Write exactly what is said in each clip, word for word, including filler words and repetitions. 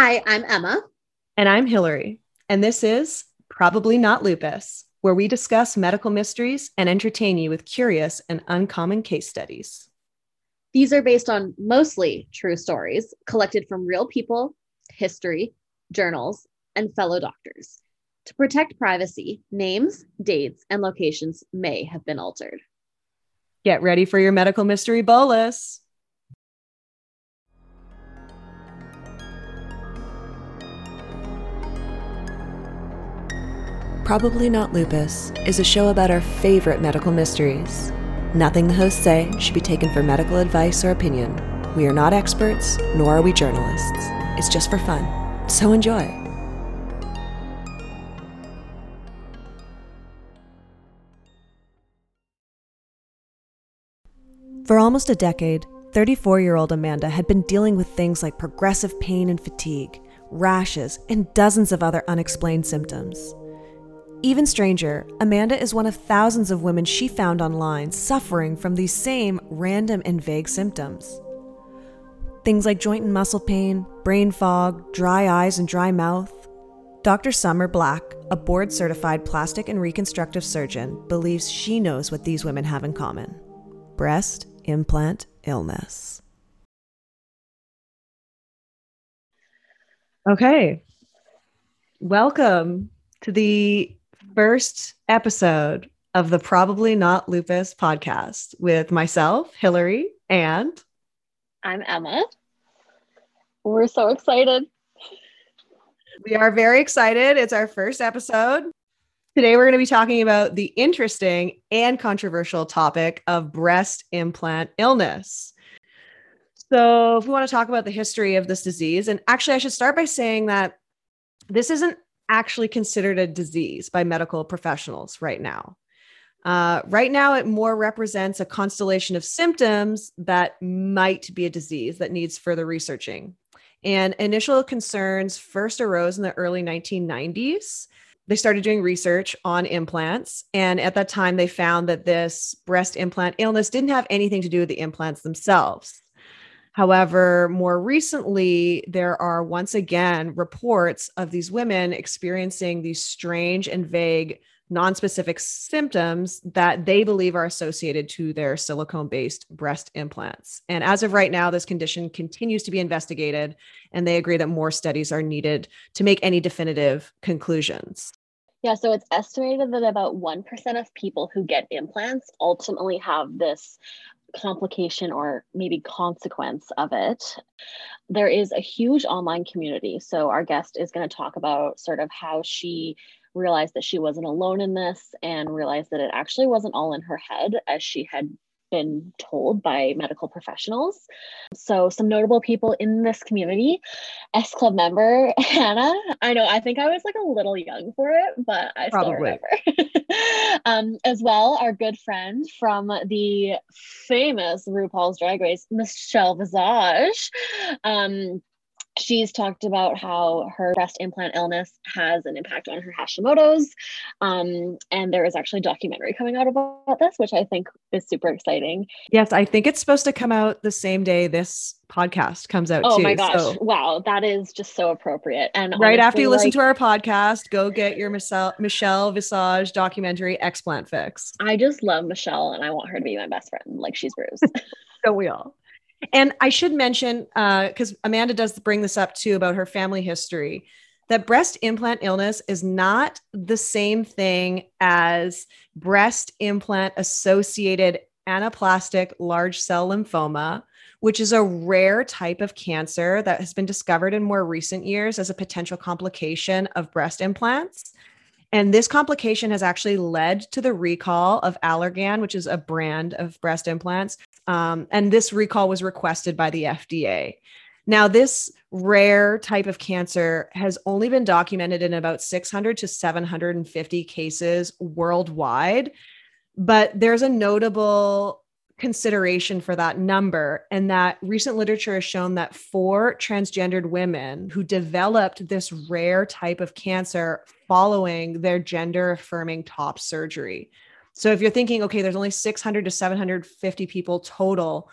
Hi, I'm Emma. And I'm Hillary. And this is Probably Not Lupus, where we discuss medical mysteries and entertain you with curious and uncommon case studies. These are based on mostly true stories collected from real people, history, journals, and fellow doctors. To protect privacy, names, dates, and locations may have been altered. Get ready for your medical mystery bolus. Probably Not Lupus is a show about our favorite medical mysteries. Nothing the hosts say should be taken for medical advice or opinion. We are not experts, nor are we journalists. It's just for fun. So enjoy. For almost a decade, thirty-four-year-old Amanda had been dealing with things like progressive pain and fatigue, rashes, and dozens of other unexplained symptoms. Even stranger, Amanda is one of thousands of women she found online suffering from these same random and vague symptoms. Things like joint and muscle pain, brain fog, dry eyes and dry mouth. Doctor Summer Black, a board-certified plastic and reconstructive surgeon, believes she knows what these women have in common: breast implant illness. Okay. Welcome to the first episode of the Probably Not Lupus podcast with myself, Hillary, and I'm Emma. We're so excited. We are very excited. It's our first episode. Today, we're going to be talking about the interesting and controversial topic of breast implant illness. So if we want to talk about the history of this disease, and actually I should start by saying that this isn't actually considered a disease by medical professionals right now. Uh, right now, it more represents a constellation of symptoms that might be a disease that needs further researching. And initial concerns first arose in the early nineteen nineties. They started doing research on implants. And at that time, they found that this breast implant illness didn't have anything to do with the implants themselves. However, more recently, there are once again reports of these women experiencing these strange and vague nonspecific symptoms that they believe are associated to their silicone-based breast implants. And as of right now, this condition continues to be investigated, and they agree that more studies are needed to make any definitive conclusions. Yeah, so it's estimated that about one percent of people who get implants ultimately have this complication or maybe consequence of it. There is a huge online community. So our guest is going to talk about sort of how she realized that she wasn't alone in this and realized that it actually wasn't all in her head as she had been told by medical professionals. So some notable people in this community: S Club member Hannah. I know, I think I was like a little young for it, but I Probably. still remember. um, as well, our good friend from the famous RuPaul's Drag Race, Michelle Visage. Um, She's talked about how her breast implant illness has an impact on her Hashimoto's. Um, and there is actually a documentary coming out about this, which I think is super exciting. Yes, I think it's supposed to come out the same day this podcast comes out. Oh too, my gosh. So wow. That is just so appropriate. And right honestly, after you listen like, to our podcast, go get your Michelle, Michelle Visage documentary Explant Fix. I just love Michelle and I want her to be my best friend. Like she's Bruce. Don't we all? And I should mention, because uh, Amanda does bring this up too about her family history, that breast implant illness is not the same thing as breast implant associated anaplastic large cell lymphoma, which is a rare type of cancer that has been discovered in more recent years as a potential complication of breast implants. And this complication has actually led to the recall of Allergan, which is a brand of breast implants. Um, and this recall was requested by the F D A. Now, this rare type of cancer has only been documented in about six hundred to seven hundred fifty cases worldwide, but there's a notable consideration for that number. And that recent literature has shown that four transgendered women who developed this rare type of cancer following their gender affirming top surgery. So if you're thinking, okay, there's only six hundred to seven hundred fifty people total,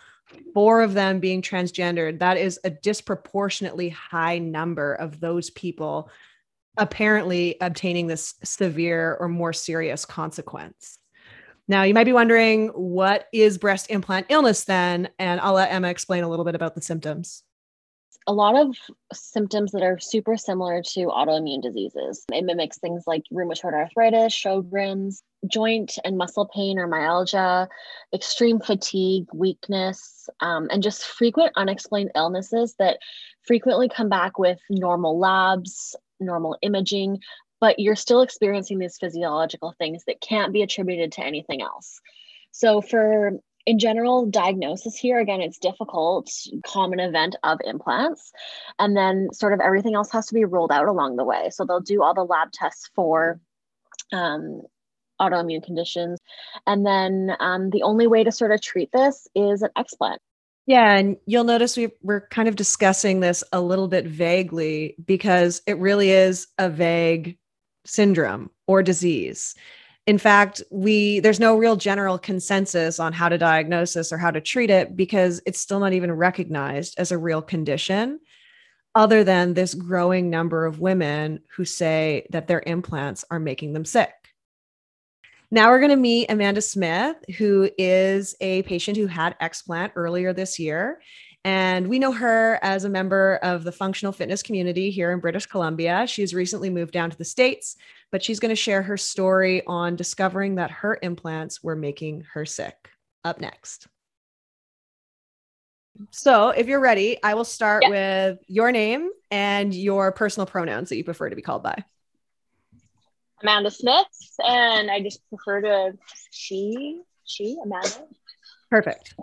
four of them being transgendered. That is a disproportionately high number of those people apparently obtaining this severe or more serious consequence. Now, you might be wondering, what is breast implant illness then? And I'll let Emma explain a little bit about the symptoms. A lot of symptoms that are super similar to autoimmune diseases. It mimics things like rheumatoid arthritis, Sjogren's, joint and muscle pain or myalgia, extreme fatigue, weakness, um, and just frequent unexplained illnesses that frequently come back with normal labs, normal imaging, but you're still experiencing these physiological things that can't be attributed to anything else. So for in general, diagnosis here, again, it's difficult, common event of implants, and then sort of everything else has to be ruled out along the way. So they'll do all the lab tests for um, autoimmune conditions. And then um, the only way to sort of treat this is an explant. Yeah. And you'll notice we we're kind of discussing this a little bit vaguely because it really is a vague syndrome or disease. In fact, we there's no real general consensus on how to diagnose this or how to treat it because it's still not even recognized as a real condition, other than this growing number of women who say that their implants are making them sick. Now we're going to meet Amanda Smith, who is a patient who had explant earlier this year. And we know her as a member of the functional fitness community here in British Columbia. She's recently moved down to the States, but she's going to share her story on discovering that her implants were making her sick. Up next. So if you're ready, I will start yeah. with your name and your personal pronouns that you prefer to be called by. Amanda Smith, and I just prefer to she, she, Amanda. Perfect.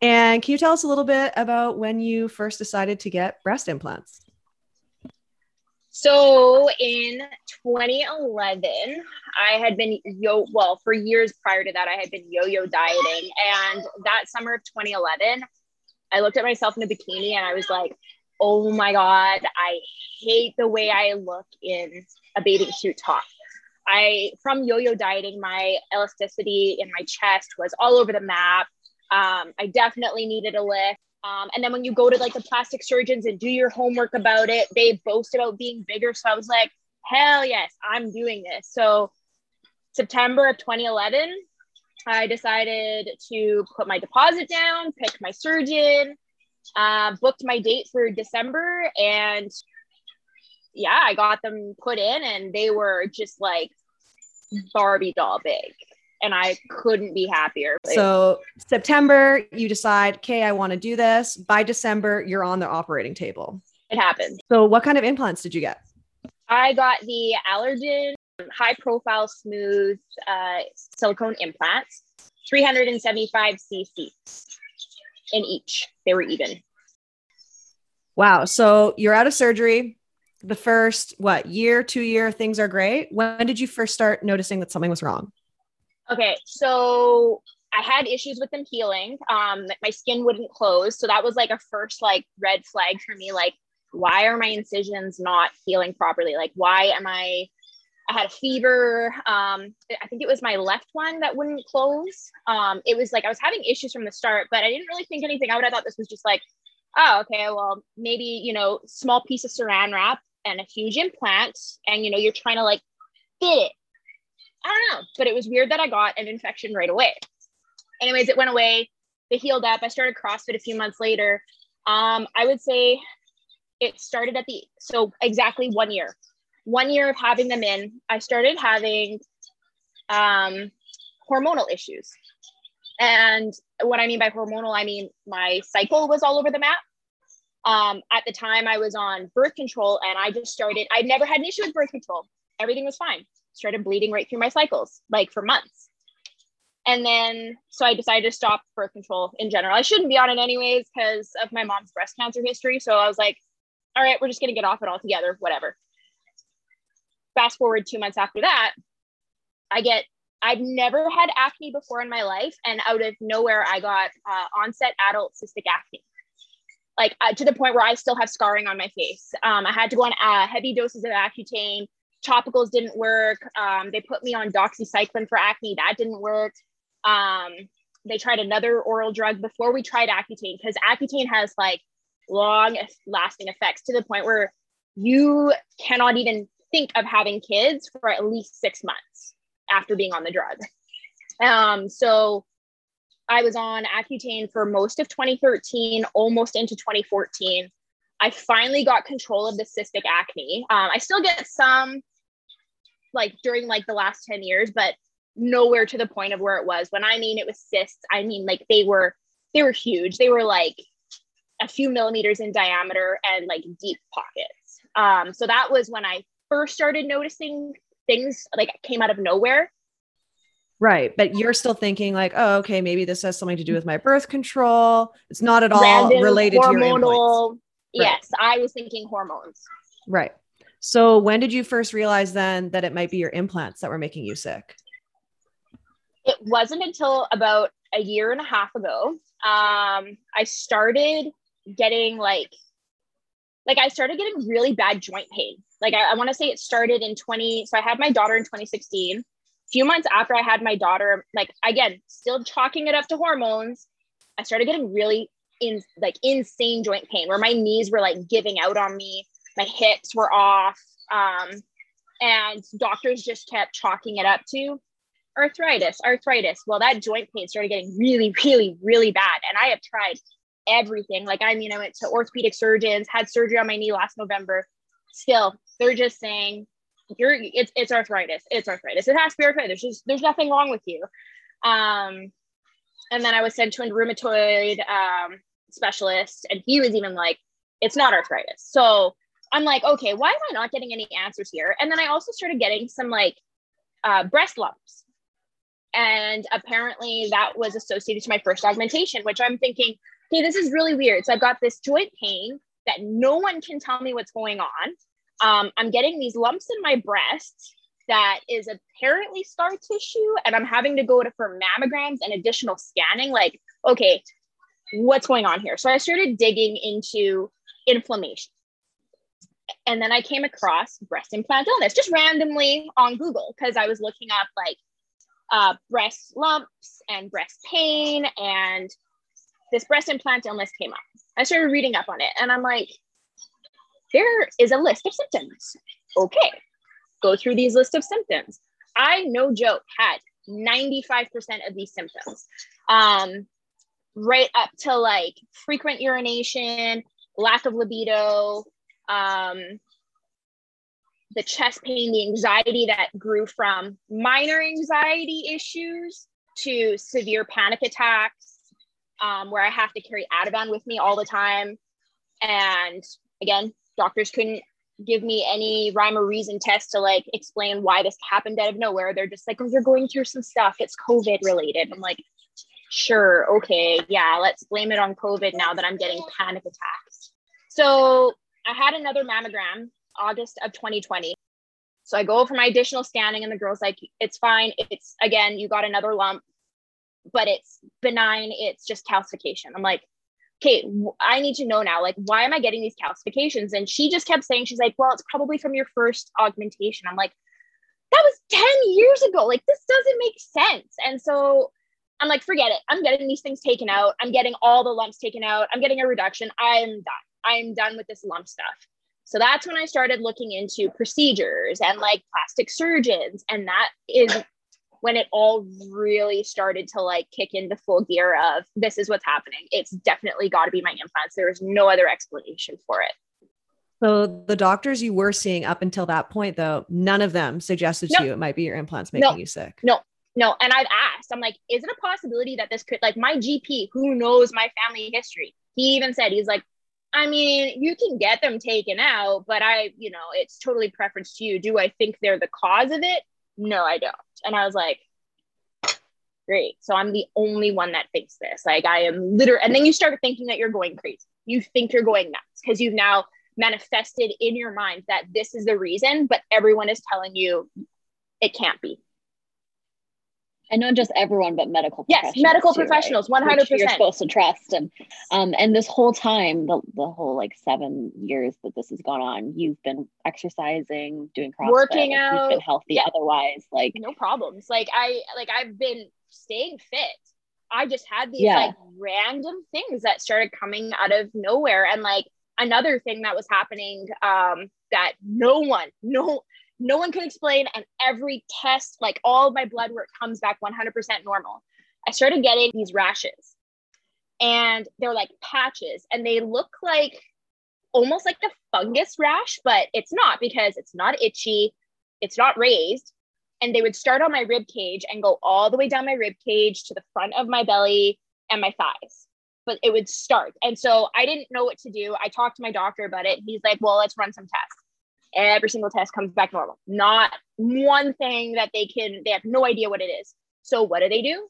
And can you tell us a little bit about when you first decided to get breast implants? So in twenty eleven, I had been, yo well, for years prior to that, I had been yo-yo dieting. And that summer of twenty eleven, I looked at myself in a bikini and I was like, oh my God, I hate the way I look in a bathing suit top. I, from yo-yo dieting, my elasticity in my chest was all over the map. Um, I definitely needed a lift. Um, and then when you go to like the plastic surgeons and do your homework about it, they boast about being bigger. So I was like, hell yes, I'm doing this. So September of twenty eleven, I decided to put my deposit down, pick my surgeon, uh, booked my date for December. And yeah, I got them put in and they were just like Barbie doll big. And I couldn't be happier. So September, you decide, okay, I want to do this. By December, you're on the operating table. It happened. So what kind of implants did you get? I got the Allergan high profile smooth uh, silicone implants, three hundred seventy-five cc in each. They were even. Wow. So you're out of surgery. The first, what, year, two year, things are great. When did you first start noticing that something was wrong? Okay, so I had issues with them healing. Um, my skin wouldn't close. So that was like a first like red flag for me. Like, why are my incisions not healing properly? Like, why am I, I had a fever. Um, I think it was my left one that wouldn't close. Um, it was like, I was having issues from the start, but I didn't really think anything of it. I thought this was just like, oh, okay, well maybe, you know, small piece of saran wrap and a huge implant. And, you know, you're trying to like fit it. I don't know, but it was weird that I got an infection right away. Anyways, it went away. They healed up. I started CrossFit a few months later. Um, I would say it started at the, so exactly one year, one year of having them in, I started having um, hormonal issues. And what I mean by hormonal, I mean, my cycle was all over the map. Um, at the time I was on birth control and I just started, I never had an issue with birth control. Everything was fine. Started bleeding right through my cycles, like for months. And then, so I decided to stop birth control in general. I shouldn't be on it anyways, because of my mom's breast cancer history. So I was like, all right, we're just going to get off it altogether, whatever. Fast forward two months after that, I get, I've never had acne before in my life. And out of nowhere, I got uh, onset adult cystic acne. Like uh, to the point where I still have scarring on my face. Um, I had to go on uh, heavy doses of Accutane. Topicals didn't work. Um, they put me on doxycycline for acne. That didn't work. Um, they tried another oral drug before we tried Accutane, because Accutane has like long lasting effects to the point where you cannot even think of having kids for at least six months after being on the drug. Um, so I was on Accutane for most of twenty thirteen, almost into twenty fourteen. I finally got control of the cystic acne. Um, I still get some like during like the last ten years, but nowhere to the point of where it was. When I mean it was cysts, I mean like they were, they were huge. They were like a few millimeters in diameter and like deep pockets. Um, so that was when I first started noticing things like came out of nowhere. Right. But you're still thinking like, oh, okay, maybe this has something to do with my birth control. It's not at all Random, related hormonal, to your implants. Yes. Right. I was thinking hormones. Right. So when did you first realize then that it might be your implants that were making you sick? It wasn't until about a year and a half ago. Um, I started getting like, like I started getting really bad joint pain. Like I, I want to say it started in twenty. So I had my daughter in twenty sixteen. Few months after I had my daughter, like, again, still chalking it up to hormones, I started getting really in like insane joint pain where my knees were like giving out on me. My hips were off. Um, and doctors just kept chalking it up to arthritis, arthritis. Well, that joint pain started getting really, really, really bad. And I have tried everything. Like, I mean, I went to orthopedic surgeons, had surgery on my knee last November. Still, they're just saying, You're it's it's arthritis. It's arthritis. It has to be arthritis. There's just there's nothing wrong with you. Um, and then I was sent to a rheumatoid um specialist, and he was even like, it's not arthritis. So I'm like, okay, why am I not getting any answers here? And then I also started getting some like uh breast lumps. And apparently that was associated to my first augmentation, which I'm thinking, okay, this is really weird. So I've got this joint pain that no one can tell me what's going on. Um, I'm getting these lumps in my breast that is apparently scar tissue, and I'm having to go to for mammograms and additional scanning. Like, okay, what's going on here? So I started digging into inflammation, and then I came across breast implant illness just randomly on Google, because I was looking up like uh, breast lumps and breast pain, and this breast implant illness came up. I started reading up on it, and I'm like, there is a list of symptoms. Okay, go through these list of symptoms. I, no joke, had ninety-five percent of these symptoms, um, right up to like frequent urination, lack of libido, um, the chest pain, the anxiety that grew from minor anxiety issues to severe panic attacks, um, where I have to carry Ativan with me all the time. And again, doctors couldn't give me any rhyme or reason test to like explain why this happened out of nowhere. They're just like, oh, you're going through some stuff. It's COVID related. I'm like, sure. Okay. Yeah. Let's blame it on COVID now that I'm getting panic attacks. So I had another mammogram August of twenty twenty. So I go for my additional scanning, and the girl's like, it's fine. It's again, you got another lump, but it's benign. It's just calcification. I'm like, okay, I need to know now, like, why am I getting these calcifications? And she just kept saying, she's like, well, it's probably from your first augmentation. I'm like, that was ten years ago. Like, this doesn't make sense. And so I'm like, forget it. I'm getting these things taken out. I'm getting all the lumps taken out. I'm getting a reduction. I'm done. I'm done with this lump stuff. So that's when I started looking into procedures and like plastic surgeons. And that is when it all really started to like kick into full gear of, this is what's happening. It's definitely got to be my implants. There was no other explanation for it. So the doctors you were seeing up until that point though, none of them suggested no. to you it might be your implants making no. you sick. No, no. And I've asked, I'm like, is it a possibility that this could, like, my G P, who knows my family history, he even said, he's like, I mean, you can get them taken out, but I, you know, it's totally preference to you. Do I think they're the cause of it? No, I don't. And I was like, great. So I'm the only one that thinks this. Like, I am literally, and then you start thinking that you're going crazy. You think you're going nuts because you've now manifested in your mind that this is the reason, but everyone is telling you it can't be. And not just everyone, but medical professionals. Yes, medical too, professionals, right? one hundred percent. Which you're supposed to trust. And, um, and this whole time, the, the whole like seven years that this has gone on, you've been exercising, doing CrossFit. Working out. Like, you've been healthy yeah. otherwise. Like, no problems. Like I, like I've been staying fit. I just had these yeah. like random things that started coming out of nowhere. And like another thing that was happening um, that no one, no, no one could explain. And every test, like all of my blood work comes back one hundred percent normal. I started getting these rashes and they're like patches and they look like almost like the fungus rash, but it's not because it's not itchy. It's not raised. And they would start on my rib cage and go all the way down my rib cage to the front of my belly and my thighs, but it would start. And so I didn't know what to do. I talked to my doctor about it. He's like, well, let's run some tests. Every single test comes back normal. Not one thing that they can, they have no idea what it is. So what do they do?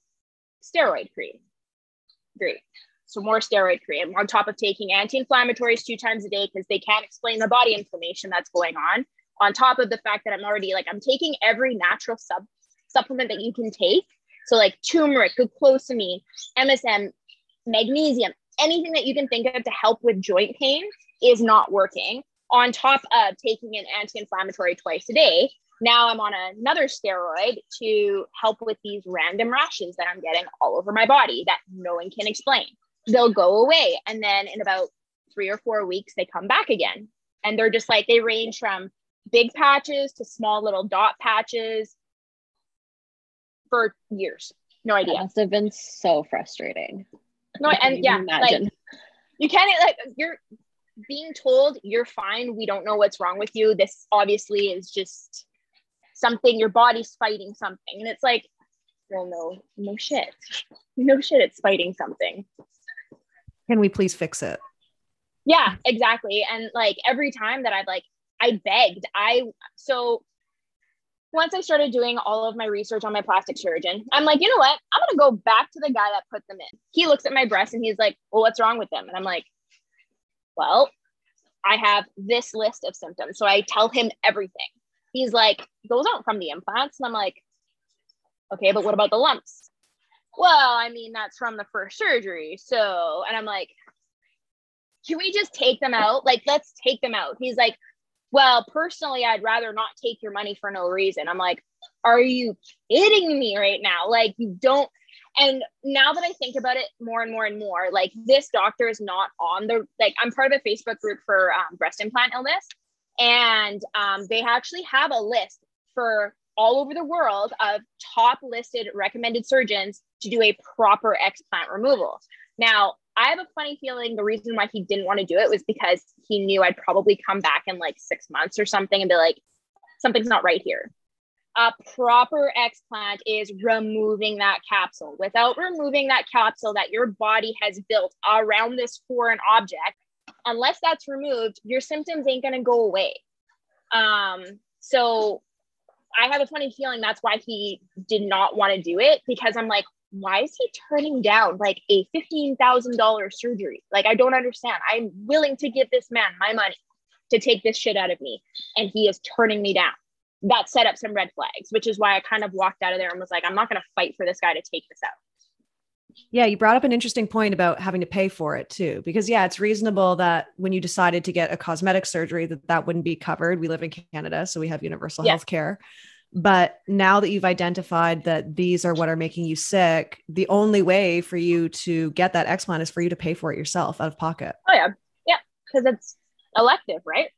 Steroid cream. Great. So more steroid cream on top of taking anti-inflammatories two times a day because they can't explain the body inflammation that's going on. On top of the fact that I'm already like, I'm taking every natural sub supplement that you can take. So like turmeric, glucosamine, M S M, magnesium, anything that you can think of to help with joint pain is not working. On top of taking an anti-inflammatory twice a day, now I'm on another steroid to help with these random rashes that I'm getting all over my body that no one can explain. They'll go away. And then in about three or four weeks, they come back again. And they're just like, they range from big patches to small little dot patches for years. No idea. That must have been so frustrating. No, and yeah, imagine. Like you can't, like you're being told you're fine. We don't know what's wrong with you. This obviously is just something, your body's fighting something. And it's like, well, no, no shit. No shit, it's fighting something. Can we please fix it? Yeah, exactly. And like every time that I've like, I begged, I, so once I started doing all of my research on my plastic surgeon, I'm like, you know what? I'm going to go back to the guy that put them in. He looks at my breasts and he's like, well, what's wrong with them? And I'm like, well, I have this list of symptoms. So I tell him everything. He's like, those aren't from the implants. And I'm like, okay, but what about the lumps? Well, I mean, that's from the first surgery. So, and I'm like, can we just take them out? Like, let's take them out. He's like, well, personally, I'd rather not take your money for no reason. I'm like, are you kidding me right now? Like, you don't. And now that I think about it more and more and more, like this doctor is not on the, like I'm part of a Facebook group for um, breast implant illness. And um, they actually have a list for all over the world of top listed recommended surgeons to do a proper explant removal. Now, I have a funny feeling the reason why he didn't want to do it was because he knew I'd probably come back in like six months or something and be like, something's not right here. A proper explant is removing that capsule. Without removing that capsule that your body has built around this foreign object, unless that's removed, your symptoms ain't going to go away. Um, so I have a funny feeling that's why he did not want to do it, because I'm like, why is he turning down like a fifteen thousand dollars surgery? Like, I don't understand. I'm willing to give this man my money to take this shit out of me, and he is turning me down. That set up some red flags, which is why I kind of walked out of there and was like, I'm not going to fight for this guy to take this out. Yeah. You brought up an interesting point about having to pay for it too, because yeah, it's reasonable that when you decided to get a cosmetic surgery, that that wouldn't be covered. We live in Canada, so we have universal yeah. health care. But now that you've identified that these are what are making you sick, the only way for you to get that explant is for you to pay for it yourself out of pocket. Oh yeah. Yeah. Cause it's elective, right?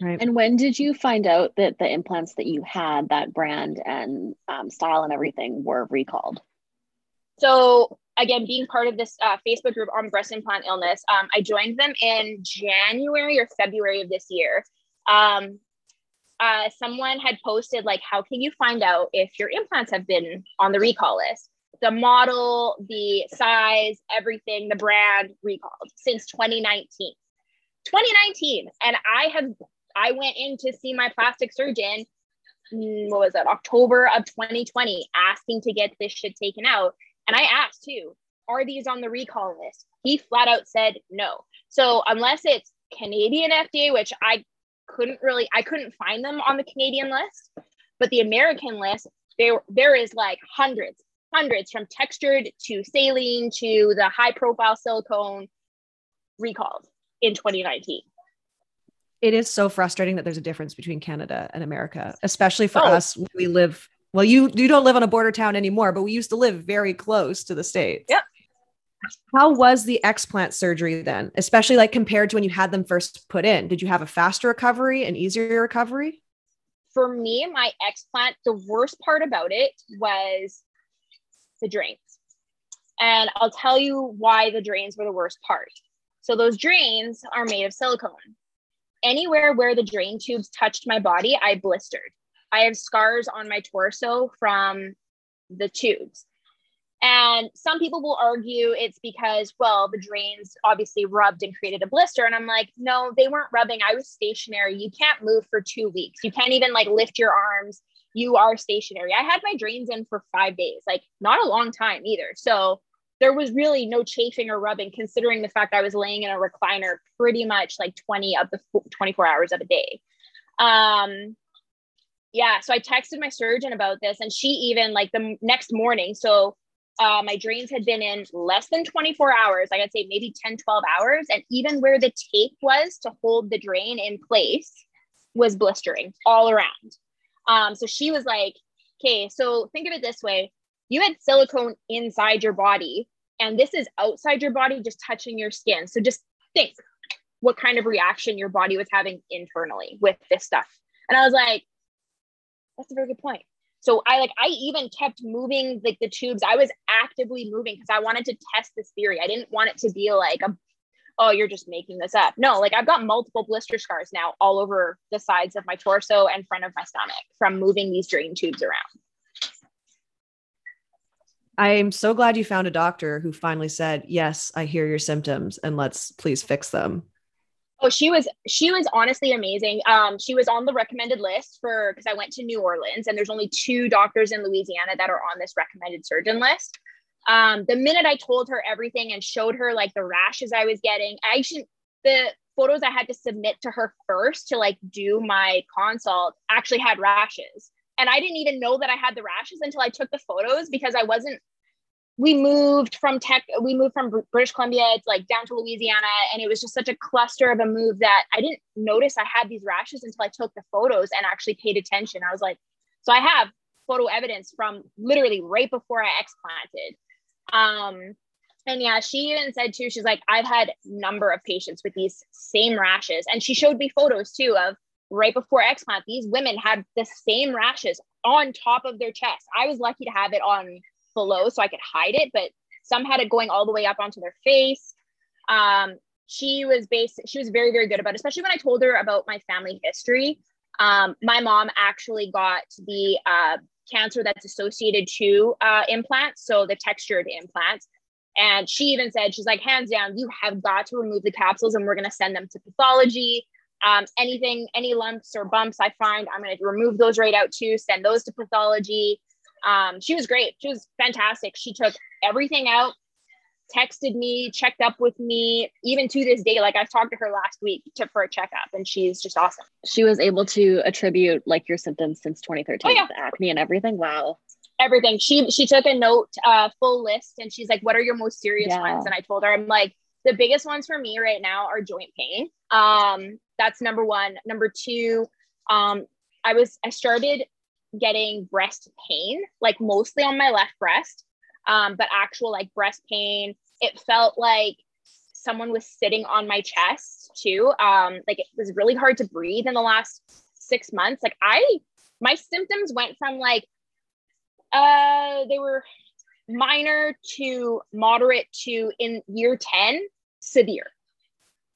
Right. And when did you find out that the implants that you had, that brand and um, style and everything, were recalled? So again, being part of this uh, Facebook group on breast implant illness, um, I joined them in January or February of this year. Um, Uh, someone had posted like, how can you find out if your implants have been on the recall list? The model, the size, everything, the brand recalled since twenty nineteen. And I have, I went in to see my plastic surgeon, what was that, October of twenty twenty, asking to get this shit taken out. And I asked too, are these on the recall list? He flat out said no. So unless it's Canadian F D A, which I couldn't really, I couldn't find them on the Canadian list, but the American list, there, there is like hundreds, hundreds from textured to saline to the high profile silicone recalls in twenty nineteen. It is so frustrating that there's a difference between Canada and America, especially for oh. us. We live Well, you, you don't live on a border town anymore, but we used to live very close to the States. Yeah. How was the explant surgery then, especially like compared to when you had them first put in? Did you have a faster recovery, an easier recovery? For me, my explant, the worst part about it was the drains. And I'll tell you why the drains were the worst part. So those drains are made of silicone. Anywhere where the drain tubes touched my body, I blistered. I have scars on my torso from the tubes. And some people will argue it's because, well, the drains obviously rubbed and created a blister. And I'm like, no, they weren't rubbing. I was stationary. You can't move for two weeks. You can't even like lift your arms. You are stationary. I had my drains in for five days, like not a long time either. So there was really no chafing or rubbing, considering the fact I was laying in a recliner pretty much like twenty of the twenty-four hours of a day. Um, yeah. So I texted my surgeon about this, and she even like the next morning, so Uh, my drains had been in less than twenty-four hours. Like I'd say maybe ten, twelve hours. And even where the tape was to hold the drain in place was blistering all around. Um, so she was like, okay, so think of it this way. You had silicone inside your body, and this is outside your body, just touching your skin. So just think what kind of reaction your body was having internally with this stuff. And I was like, that's a very good point. So I like, I even kept moving like the tubes. I was actively moving because I wanted to test this theory. I didn't want it to be like, a, oh, you're just making this up. No, like I've got multiple blister scars now all over the sides of my torso and front of my stomach from moving these drain tubes around. I'm so glad you found a doctor who finally said, yes, I hear your symptoms and let's please fix them. Oh, she was, she was honestly amazing. Um, she was on the recommended list for, cause I went to New Orleans and there's only two doctors in Louisiana that are on this recommended surgeon list. Um, the minute I told her everything and showed her like the rashes I was getting, I actually, the photos I had to submit to her first to like do my consult actually had rashes. And I didn't even know that I had the rashes until I took the photos, because I wasn't, we moved from tech, we moved from British Columbia, it's like down to Louisiana. And it was just such a cluster of a move that I didn't notice I had these rashes until I took the photos and actually paid attention. I was like, so I have photo evidence from literally right before I explanted. Um, and yeah, she even said too, she's like, I've had a number of patients with these same rashes. And she showed me photos too of right before explant, these women had the same rashes on top of their chest. I was lucky to have it on below so I could hide it, but some had it going all the way up onto their face. Um, she was based, she was very, very good about it, especially when I told her about my family history. Um, my mom actually got the uh, cancer that's associated to uh, implants, so the texture of the implants. And she even said, she's like, hands down, you have got to remove the capsules and we're going to send them to pathology. Um, anything, any lumps or bumps I find, I'm going to remove those right out too, send those to pathology. Um, she was great. She was fantastic. She took everything out, texted me, checked up with me, even to this day. Like I talked to her last week to, for a checkup, and she's just awesome. She was able to attribute like your symptoms since twenty thirteen, oh, yeah. The acne and everything. Wow. Everything. She, she took a note, uh, full list. And she's like, what are your most serious yeah. ones? And I told her, I'm like, the biggest ones for me right now are joint pain. Um, that's number one. Number two, um, I was, I started getting breast pain, like mostly on my left breast, um, but actual like breast pain. It felt like someone was sitting on my chest too. Um, like it was really hard to breathe in the last six months. Like I, my symptoms went from like, uh, they were minor to moderate to in year ten, severe,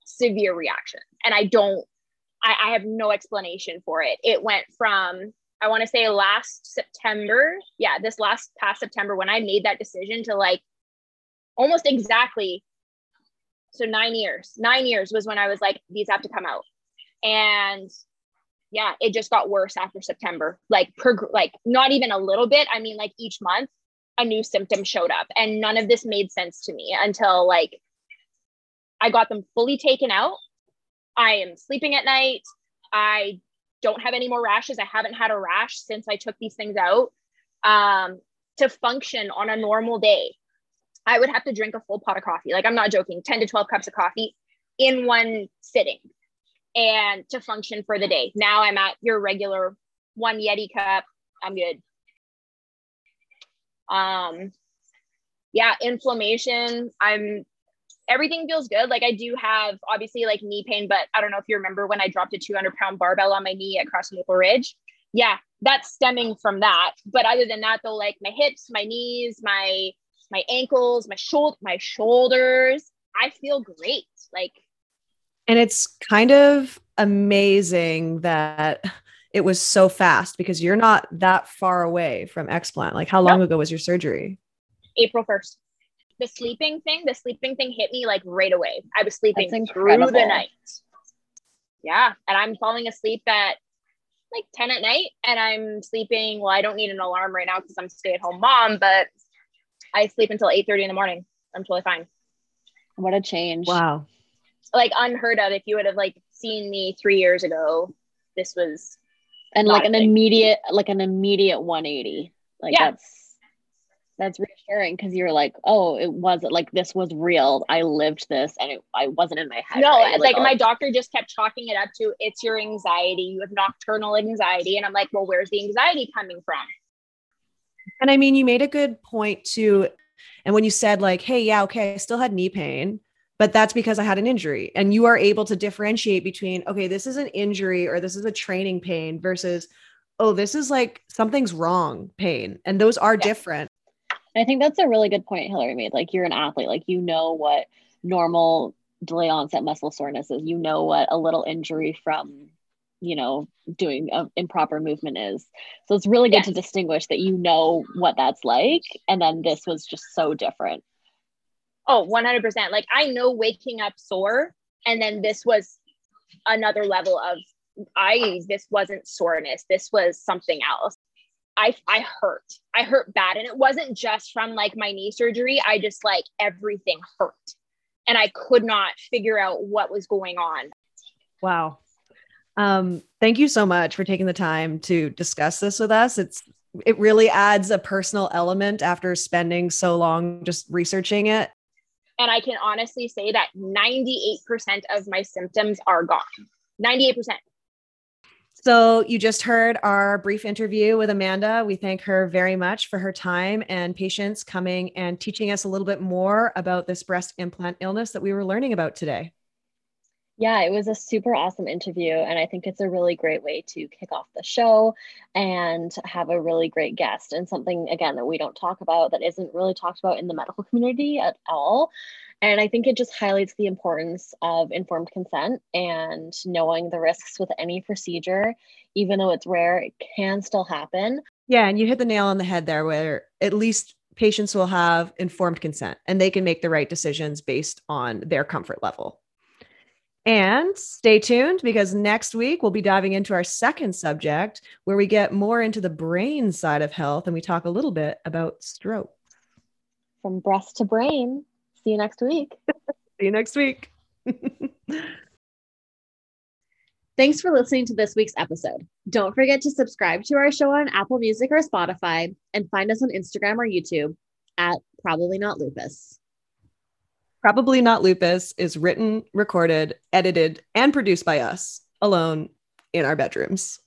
severe reaction. And I don't, I, I have no explanation for it. It went from, I want to say last September. Yeah. This last past September when I made that decision to like almost exactly. So nine years, nine years was when I was like, these have to come out. And yeah, it just got worse after September, like per, like not even a little bit. I mean, like each month a new symptom showed up, and none of this made sense to me until like I got them fully taken out. I am sleeping at night. I don't have any more rashes. I haven't had a rash since I took these things out. Um, to function on a normal day, I would have to drink a full pot of coffee. Like I'm not joking, ten to twelve cups of coffee in one sitting and to function for the day. Now I'm at your regular one Yeti cup. I'm good. Um, yeah, inflammation. I'm, everything feels good. Like I do have obviously like knee pain, but I don't know if you remember when I dropped a two hundred pound barbell on my knee at Cross Maple Ridge. Yeah, that's stemming from that. But other than that though, like my hips, my knees, my, my ankles, my shoulder, my shoulders, I feel great. Like, and it's kind of amazing that it was so fast because you're not that far away from explant. Like how long no. ago was your surgery? April first. The sleeping thing, the sleeping thing hit me like right away. I was sleeping through the night. Yeah. And I'm falling asleep at like ten at night and I'm sleeping. Well, I don't need an alarm right now because I'm a stay-at-home mom, but I sleep until eight thirty in the morning. I'm totally fine. What a change. Wow. Like unheard of. If you would have like seen me three years ago, this was. And like an thing. immediate, like an immediate one eighty. Like yeah. that's, that's reassuring. Cause you were like, oh, it wasn't like, this was real. I lived this and it, I wasn't in my head. No, right? like, like oh. my doctor just kept chalking it up to it's your anxiety. You have nocturnal anxiety. And I'm like, well, where's the anxiety coming from? And I mean, you made a good point too. And when you said like, hey, yeah, okay, I still had knee pain, but that's because I had an injury, and you are able to differentiate between, okay, this is an injury or this is a training pain versus, oh, this is like something's wrong pain. And those are yeah. different. I think that's a really good point Hillary made. Like you're an athlete, like, you know what normal delayed onset muscle soreness is, you know what a little injury from, you know, doing a improper movement is. So it's really good yeah. to distinguish that, you know what that's like. And then this was just so different. Oh, one hundred percent. Like I know waking up sore, and then this was another level of, I, this wasn't soreness. This was something else. I, I hurt, I hurt bad. And it wasn't just from like my knee surgery. I just like everything hurt and I could not figure out what was going on. Wow. Um, thank you so much for taking the time to discuss this with us. It's, it really adds a personal element after spending so long just researching it. And I can honestly say that ninety-eight percent of my symptoms are gone. ninety-eight percent. So you just heard our brief interview with Amanda. We thank her very much for her time and patience coming and teaching us a little bit more about this breast implant illness that we were learning about today. Yeah, it was a super awesome interview. And I think it's a really great way to kick off the show and have a really great guest, and something, again, that we don't talk about, that isn't really talked about in the medical community at all. And I think it just highlights the importance of informed consent and knowing the risks with any procedure. Even though it's rare, it can still happen. Yeah, and you hit the nail on the head there, where at least patients will have informed consent and they can make the right decisions based on their comfort level. And stay tuned, because next week we'll be diving into our second subject, where we get more into the brain side of health and we talk a little bit about stroke. From breast to brain. See you next week. See you next week. Thanks for listening to this week's episode. Don't forget to subscribe to our show on Apple Music or Spotify, and find us on Instagram or YouTube at Probably Not Lupus. Probably Not Lupus is written, recorded, edited, and produced by us alone in our bedrooms.